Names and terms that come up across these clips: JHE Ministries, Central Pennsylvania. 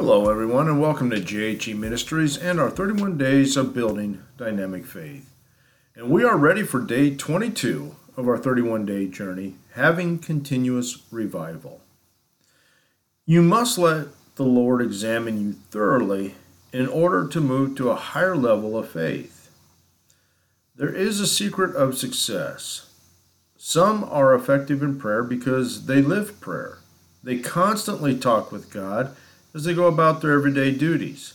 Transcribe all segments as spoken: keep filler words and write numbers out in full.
Hello everyone and welcome to J H E Ministries and our thirty-one Days of Building Dynamic Faith. And we are ready for day twenty-two of our thirty-one day journey, having continuous revival. You must let the Lord examine you thoroughly in order to move to a higher level of faith. There is a secret of success. Some are effective in prayer because they live prayer. They constantly talk with God as they go about their everyday duties.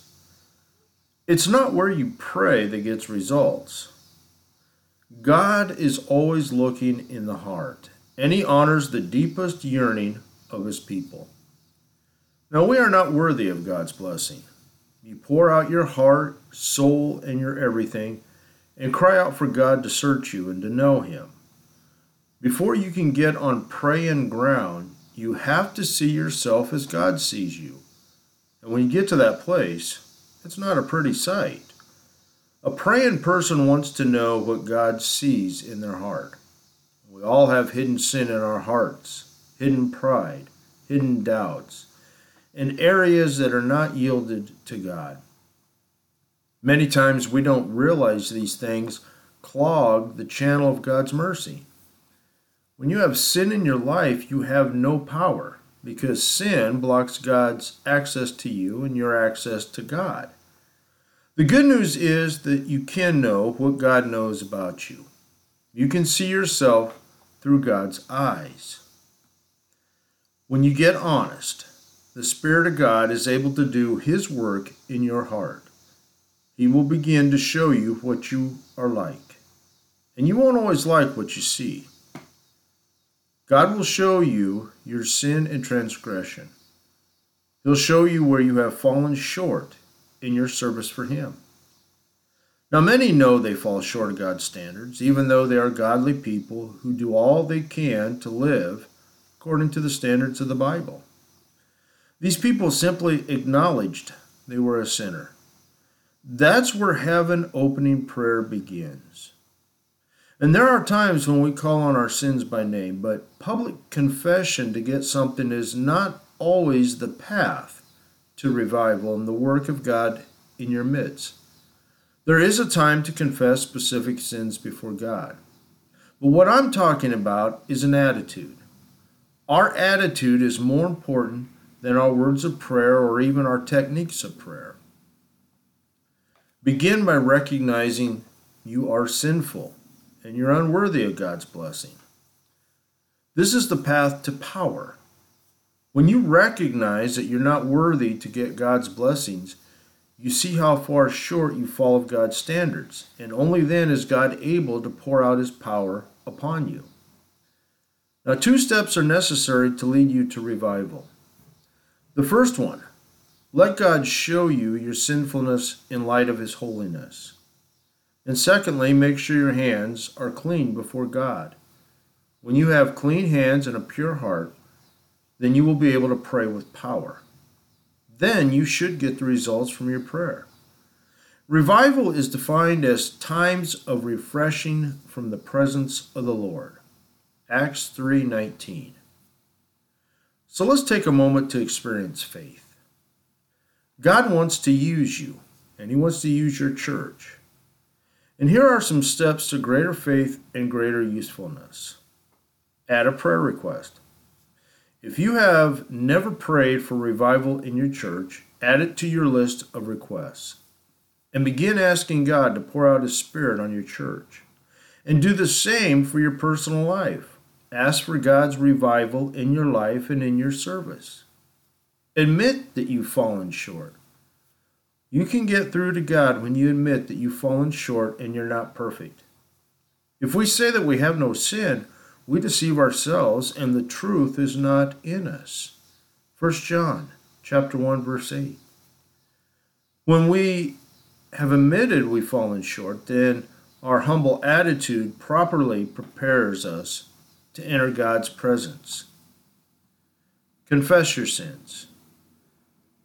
It's not where you pray that gets results. God is always looking in the heart, and He honors the deepest yearning of His people. Now, we are not worthy of God's blessing. You pour out your heart, soul, and your everything, and cry out for God to search you and to know Him. Before you can get on praying ground, you have to see yourself as God sees you. And when you get to that place, it's not a pretty sight. A praying person wants to know what God sees in their heart. We all have hidden sin in our hearts, hidden pride, hidden doubts, and areas that are not yielded to God. Many times we don't realize these things clog the channel of God's mercy. When you have sin in your life, you have no power, because sin blocks God's access to you and your access to God. The good news is that you can know what God knows about you. You can see yourself through God's eyes. When you get honest, the Spirit of God is able to do His work in your heart. He will begin to show you what you are like. And you won't always like what you see. God will show you your sin and transgression. He'll show you where you have fallen short in your service for Him. Now, many know they fall short of God's standards, even though they are godly people who do all they can to live according to the standards of the Bible. These people simply acknowledged they were a sinner. That's where heaven opening prayer begins. And there are times when we call on our sins by name, but public confession to get something is not always the path to revival and the work of God in your midst. There is a time to confess specific sins before God. But what I'm talking about is an attitude. Our attitude is more important than our words of prayer or even our techniques of prayer. Begin by recognizing you are sinful and you're unworthy of God's blessing. This is the path to power. When you recognize that you're not worthy to get God's blessings, you see how far short you fall of God's standards, and only then is God able to pour out His power upon you. Now, two steps are necessary to lead you to revival. The first one, let God show you your sinfulness in light of His holiness. And secondly, make sure your hands are clean before God. When you have clean hands and a pure heart, then you will be able to pray with power. Then you should get the results from your prayer. Revival is defined as times of refreshing from the presence of the Lord. Acts three nineteen. So let's take a moment to experience faith. God wants to use you, and He wants to use your church. And here are some steps to greater faith and greater usefulness. Add a prayer request. If you have never prayed for revival in your church, add it to your list of requests. And begin asking God to pour out His Spirit on your church. And do the same for your personal life. Ask for God's revival in your life and in your service. Admit that you've fallen short. You can get through to God when you admit that you've fallen short and you're not perfect. If we say that we have no sin, we deceive ourselves and the truth is not in us. First John chapter one, verse eight. When we have admitted we've fallen short, then our humble attitude properly prepares us to enter God's presence. Confess your sins.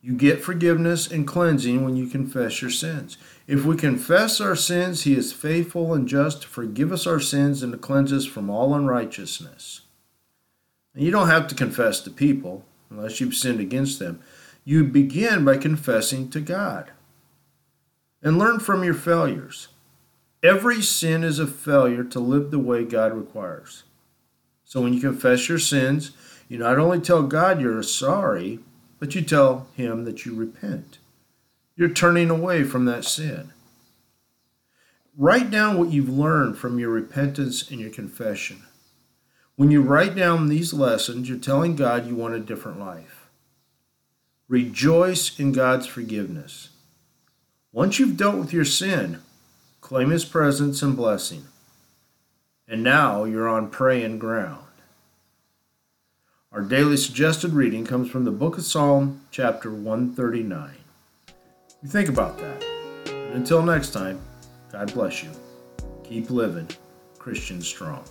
You get forgiveness and cleansing when you confess your sins. If we confess our sins, He is faithful and just to forgive us our sins and to cleanse us from all unrighteousness. And you don't have to confess to people unless you've sinned against them. You begin by confessing to God and learn from your failures. Every sin is a failure to live the way God requires. So when you confess your sins, you not only tell God you're sorry, but you tell him that you repent. You're turning away from that sin. Write down what you've learned from your repentance and your confession. When you write down these lessons, you're telling God you want a different life. Rejoice in God's forgiveness. Once you've dealt with your sin, claim his presence and blessing. And now you're on praying ground. Our daily suggested reading comes from the book of Psalm, chapter one thirty-nine. You think about that. And until next time, God bless you. Keep living Christian strong.